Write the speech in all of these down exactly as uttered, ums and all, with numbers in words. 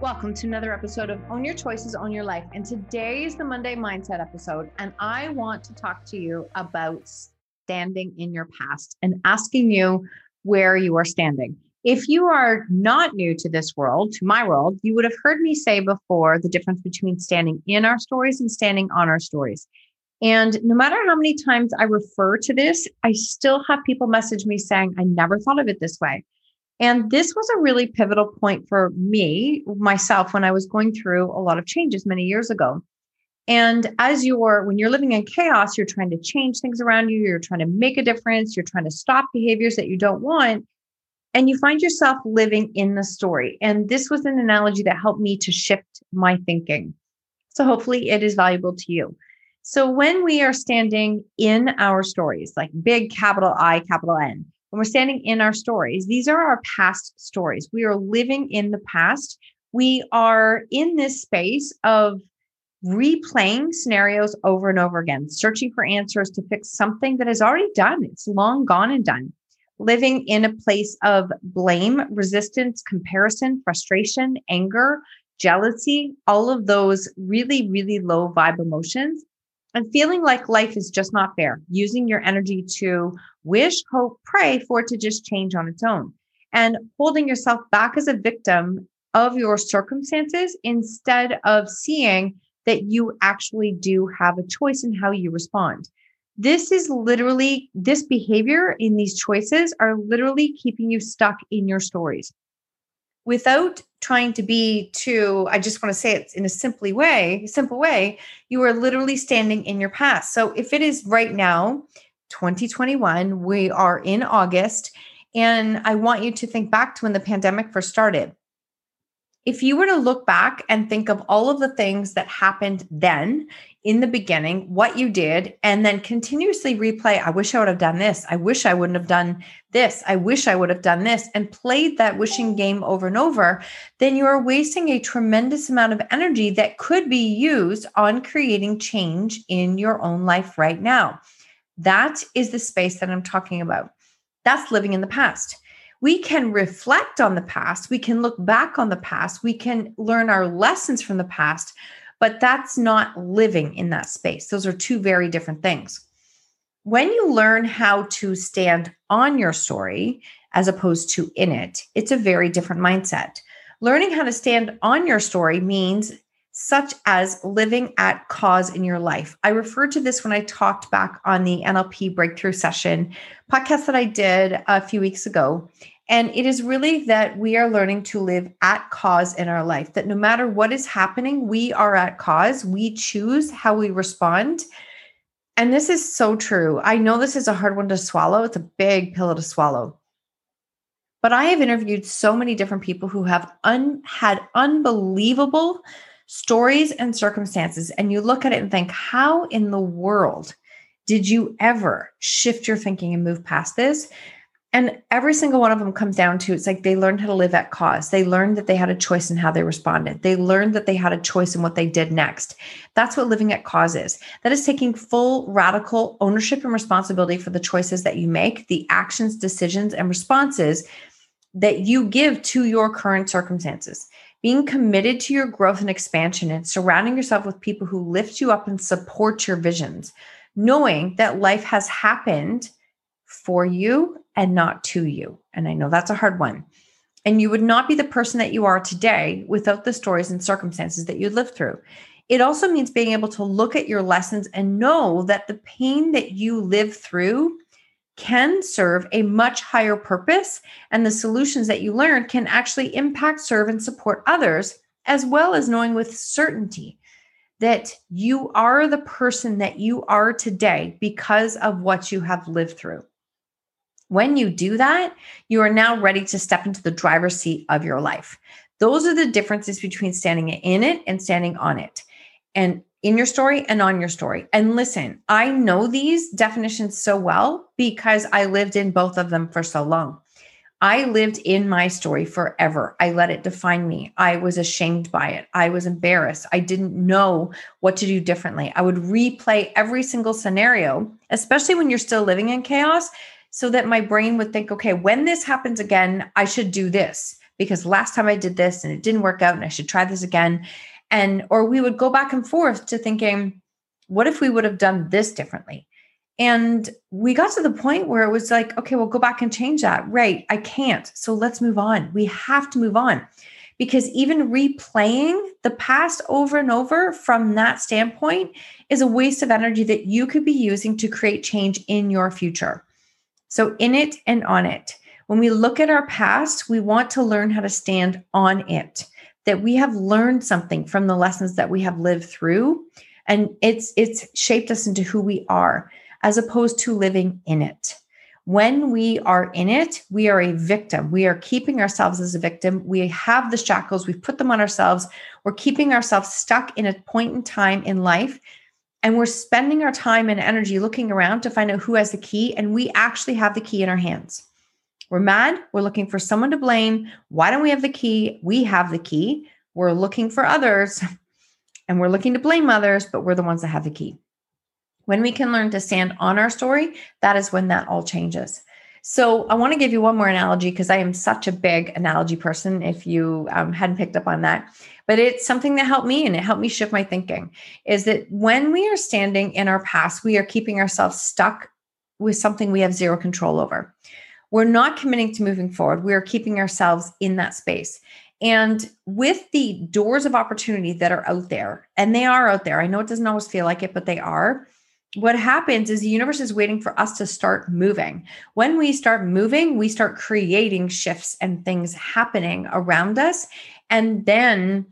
Welcome to another episode of Own Your Choices, Own Your Life. And today is the Monday Mindset episode. And I want to talk to you about standing in your past and asking you where you are standing. If you are not new to this world, to my world, you would have heard me say before the difference between standing in our stories and standing on our stories. And no matter how many times I refer to this, I still have people message me saying, I never thought of it this way. And this was a really pivotal point for me, myself, when I was going through a lot of changes many years ago. And as you're, when you're living in chaos, you're trying to change things around you, you're trying to make a difference, you're trying to stop behaviors that you don't want, and you find yourself living in the story. And this was an analogy that helped me to shift my thinking. So hopefully it is valuable to you. So when we are standing in our stories, like big capital I, capital N, when we're standing in our stories, these are our past stories. We are living in the past. We are in this space of replaying scenarios over and over again, searching for answers to fix something that is already done. It's long gone and done. Living in a place of blame, resistance, comparison, frustration, anger, jealousy, all of those really, really low vibe emotions. And feeling like life is just not fair, using your energy to wish, hope, pray for it to just change on its own, and holding yourself back as a victim of your circumstances instead of seeing that you actually do have a choice in how you respond. This is literally, this behavior in these choices are literally keeping you stuck in your stories. Without trying to be too, I just want to say it in a simply way, simple way, you are literally standing in your past. So if it is right now, twenty twenty-one, we are in August, and I want you to think back to when the pandemic first started. If you were to look back and think of all of the things that happened then in the beginning, what you did, and then continuously replay, I wish I would have done this. I wish I wouldn't have done this. I wish I would have done this, and played that wishing game over and over, then you are wasting a tremendous amount of energy that could be used on creating change in your own life right now. That is the space that I'm talking about. That's living in the past. We can reflect on the past. We can look back on the past. We can learn our lessons from the past, but that's not living in that space. Those are two very different things. When you learn how to stand on your story as opposed to in it, it's a very different mindset. Learning how to stand on your story means such as living at cause in your life. I referred to this when I talked back on the N L P breakthrough session podcast that I did a few weeks ago. And it is really that we are learning to live at cause in our life, that no matter what is happening, we are at cause. We choose how we respond. And this is so true. I know this is a hard one to swallow. It's a big pill to swallow. But I have interviewed so many different people who have un- had unbelievable stories and circumstances, and you look at it and think, how in the world did you ever shift your thinking and move past this? And every single one of them comes down to, it's like they learned how to live at cause. They learned that they had a choice in how they responded. They learned that they had a choice in what they did next. That's what living at cause is. That is taking full radical ownership and responsibility for the choices that you make, the actions, decisions, and responses that you give to your current circumstances. Being committed to your growth and expansion and surrounding yourself with people who lift you up and support your visions, knowing that life has happened for you and not to you. And I know that's a hard one. And you would not be the person that you are today without the stories and circumstances that you lived through. It also means being able to look at your lessons and know that the pain that you live through can serve a much higher purpose, and the solutions that you learn can actually impact, serve, and support others, as well as knowing with certainty that you are the person that you are today because of what you have lived through. When you do that, you are now ready to step into the driver's seat of your life. Those are the differences between standing in it and standing on it, and in your story and on your story. And listen, I know these definitions so well because I lived in both of them for so long. I lived in my story forever. I let it define me. I was ashamed by it. I was embarrassed. I didn't know what to do differently. I would replay every single scenario, especially when you're still living in chaos, so that my brain would think, okay, when this happens again, I should do this because last time I did this and it didn't work out and I should try this again. And, or we would go back and forth to thinking, what if we would have done this differently? And we got to the point where it was like, okay, we'll go back and change that. Right. I can't. So let's move on. We have to move on, because even replaying the past over and over from that standpoint is a waste of energy that you could be using to create change in your future. So in it and on it. When we look at our past, we want to learn how to stand on it, that we have learned something from the lessons that we have lived through, and it's it's shaped us into who we are, as opposed to living in it. When we are in it, we are a victim. We are keeping ourselves as a victim. We have the shackles. We've put them on ourselves. We're keeping ourselves stuck in a point in time in life. And we're spending our time and energy looking around to find out who has the key. And we actually have the key in our hands. We're mad. We're looking for someone to blame. Why don't we have the key? We have the key. We're looking for others and we're looking to blame others, but we're the ones that have the key. When we can learn to stand on our story, that is when that all changes. So I want to give you one more analogy because I am such a big analogy person, if you um, hadn't picked up on that. But it's something that helped me and it helped me shift my thinking, is that when we are standing in our past, we are keeping ourselves stuck with something we have zero control over. We're not committing to moving forward. We are keeping ourselves in that space. And with the doors of opportunity that are out there, and they are out there, I know it doesn't always feel like it, but they are. What happens is the universe is waiting for us to start moving. When we start moving, we start creating shifts and things happening around us. And then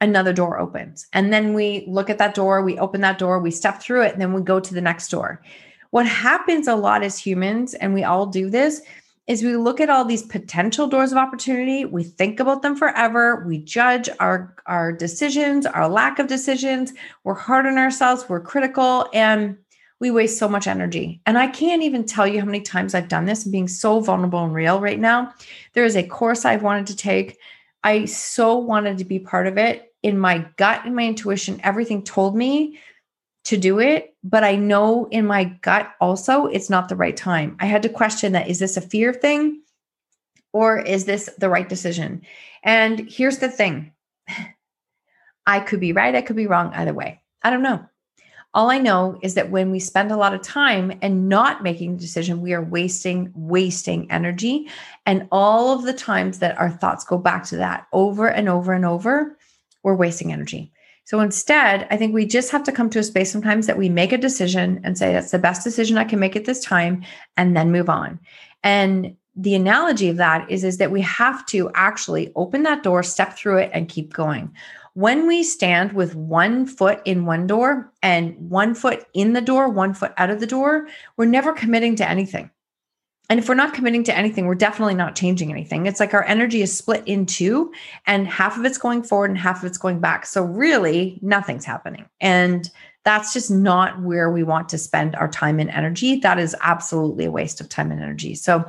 another door opens. And then we look at that door, we open that door, we step through it, and then we go to the next door. What happens a lot as humans, and we all do this, is we look at all these potential doors of opportunity. We think about them forever. We judge our, our decisions, our lack of decisions. We're hard on ourselves. We're critical. And we waste so much energy. And I can't even tell you how many times I've done this, and being so vulnerable and real right now. There is a course I've wanted to take. I so wanted to be part of it. In my gut and my intuition, everything told me to do it. But I know in my gut also, it's not the right time. I had to question that. Is this a fear thing? Or is this the right decision? And here's the thing. I could be right. I could be wrong either way. I don't know. All I know is that when we spend a lot of time and not making a decision, we are wasting, wasting energy. And all of the times that our thoughts go back to that over and over and over, we're wasting energy. So instead, I think we just have to come to a space sometimes that we make a decision and say, that's the best decision I can make at this time, and then move on. And the analogy of that is, is that we have to actually open that door, step through it, and keep going. When we stand with one foot in one door and one foot in the door, one foot out of the door, we're never committing to anything. And if we're not committing to anything, we're definitely not changing anything. It's like our energy is split in two, and half of it's going forward and half of it's going back. So really nothing's happening. And that's just not where we want to spend our time and energy. That is absolutely a waste of time and energy. So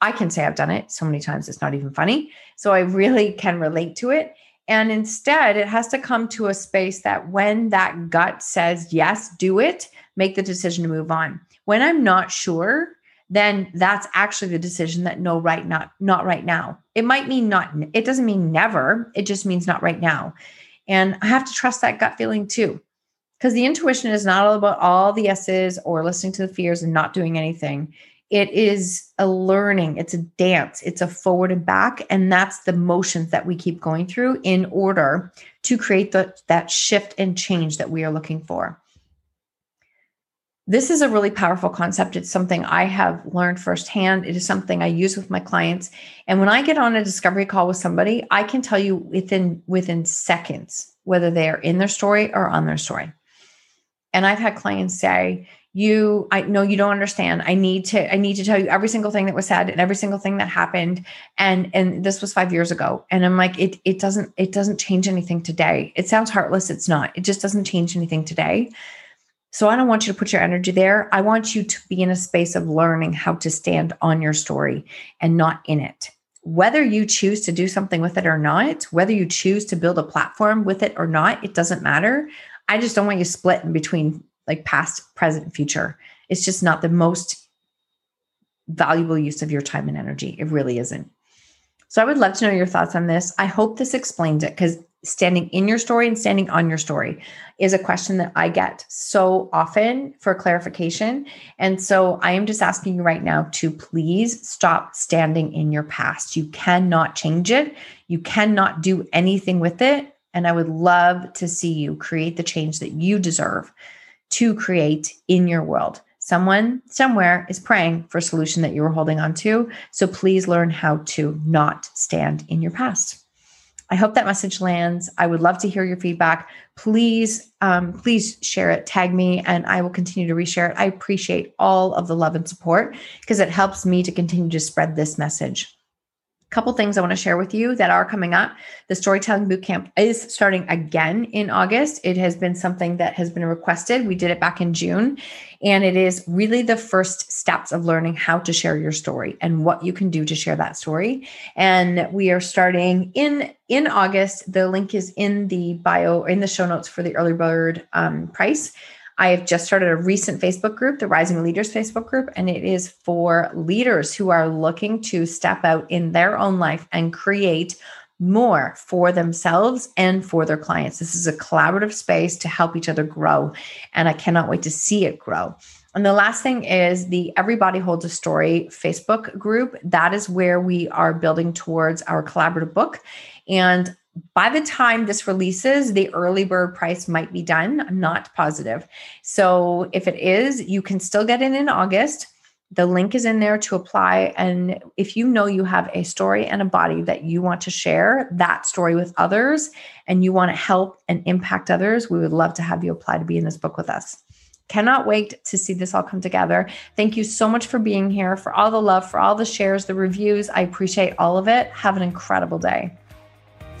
I can say I've done it so many times, it's not even funny. So I really can relate to it. And instead, it has to come to a space that when that gut says, yes, do it, make the decision to move on. When I'm not sure, then that's actually the decision that no, right, not, not right now. It might mean not, it doesn't mean never. It just means not right now. And I have to trust that gut feeling too, because the intuition is not all about all the yeses or listening to the fears and not doing anything. It is a learning. It's a dance. It's a forward and back. And that's the motions that we keep going through in order to create the, that shift and change that we are looking for. This is a really powerful concept. It's something I have learned firsthand. It is something I use with my clients. And when I get on a discovery call with somebody, I can tell you within, within seconds whether they are in their story or on their story. And I've had clients say, you, I know you don't understand. I need to, I need to tell you every single thing that was said and every single thing that happened. And, and this was five years ago. And I'm like, it, it doesn't, it doesn't change anything today. It sounds heartless. It's not, it just doesn't change anything today. So I don't want you to put your energy there. I want you to be in a space of learning how to stand on your story and not in it. Whether you choose to do something with it or not, whether you choose to build a platform with it or not, it doesn't matter. I just don't want you split in between like past, present, future. It's just not the most valuable use of your time and energy. It really isn't. So I would love to know your thoughts on this. I hope this explains it, because standing in your story and standing on your story is a question that I get so often for clarification. And so I am just asking you right now to please stop standing in your past. You cannot change it. You cannot do anything with it. And I would love to see you create the change that you deserve to create in your world. Someone somewhere is praying for a solution that you were holding on to. So please learn how to not stand in your past. I hope that message lands. I would love to hear your feedback. Please, um, please share it, tag me, and I will continue to reshare it. I appreciate all of the love and support because it helps me to continue to spread this message. Couple things I want to share with you that are coming up. The Storytelling Bootcamp is starting again in August. It has been something that has been requested. We did it back in June, and it is really the first steps of learning how to share your story and what you can do to share that story. And we are starting in, in August. The link is in the bio, in the show notes for the early bird um, price. I have just started a recent Facebook group, the Rising Leaders Facebook group, and it is for leaders who are looking to step out in their own life and create more for themselves and for their clients. This is a collaborative space to help each other grow, and I cannot wait to see it grow. And the last thing is the Everybody Holds a Story Facebook group. That is where we are building towards our collaborative book. And by the time this releases, the early bird price might be done. I'm not positive. So if it is, you can still get in in August. The link is in there to apply. And if you know you have a story and a body that you want to share that story with others, and you want to help and impact others, we would love to have you apply to be in this book with us. Cannot wait to see this all come together. Thank you so much for being here, for all the love, for all the shares, the reviews. I appreciate all of it. Have an incredible day.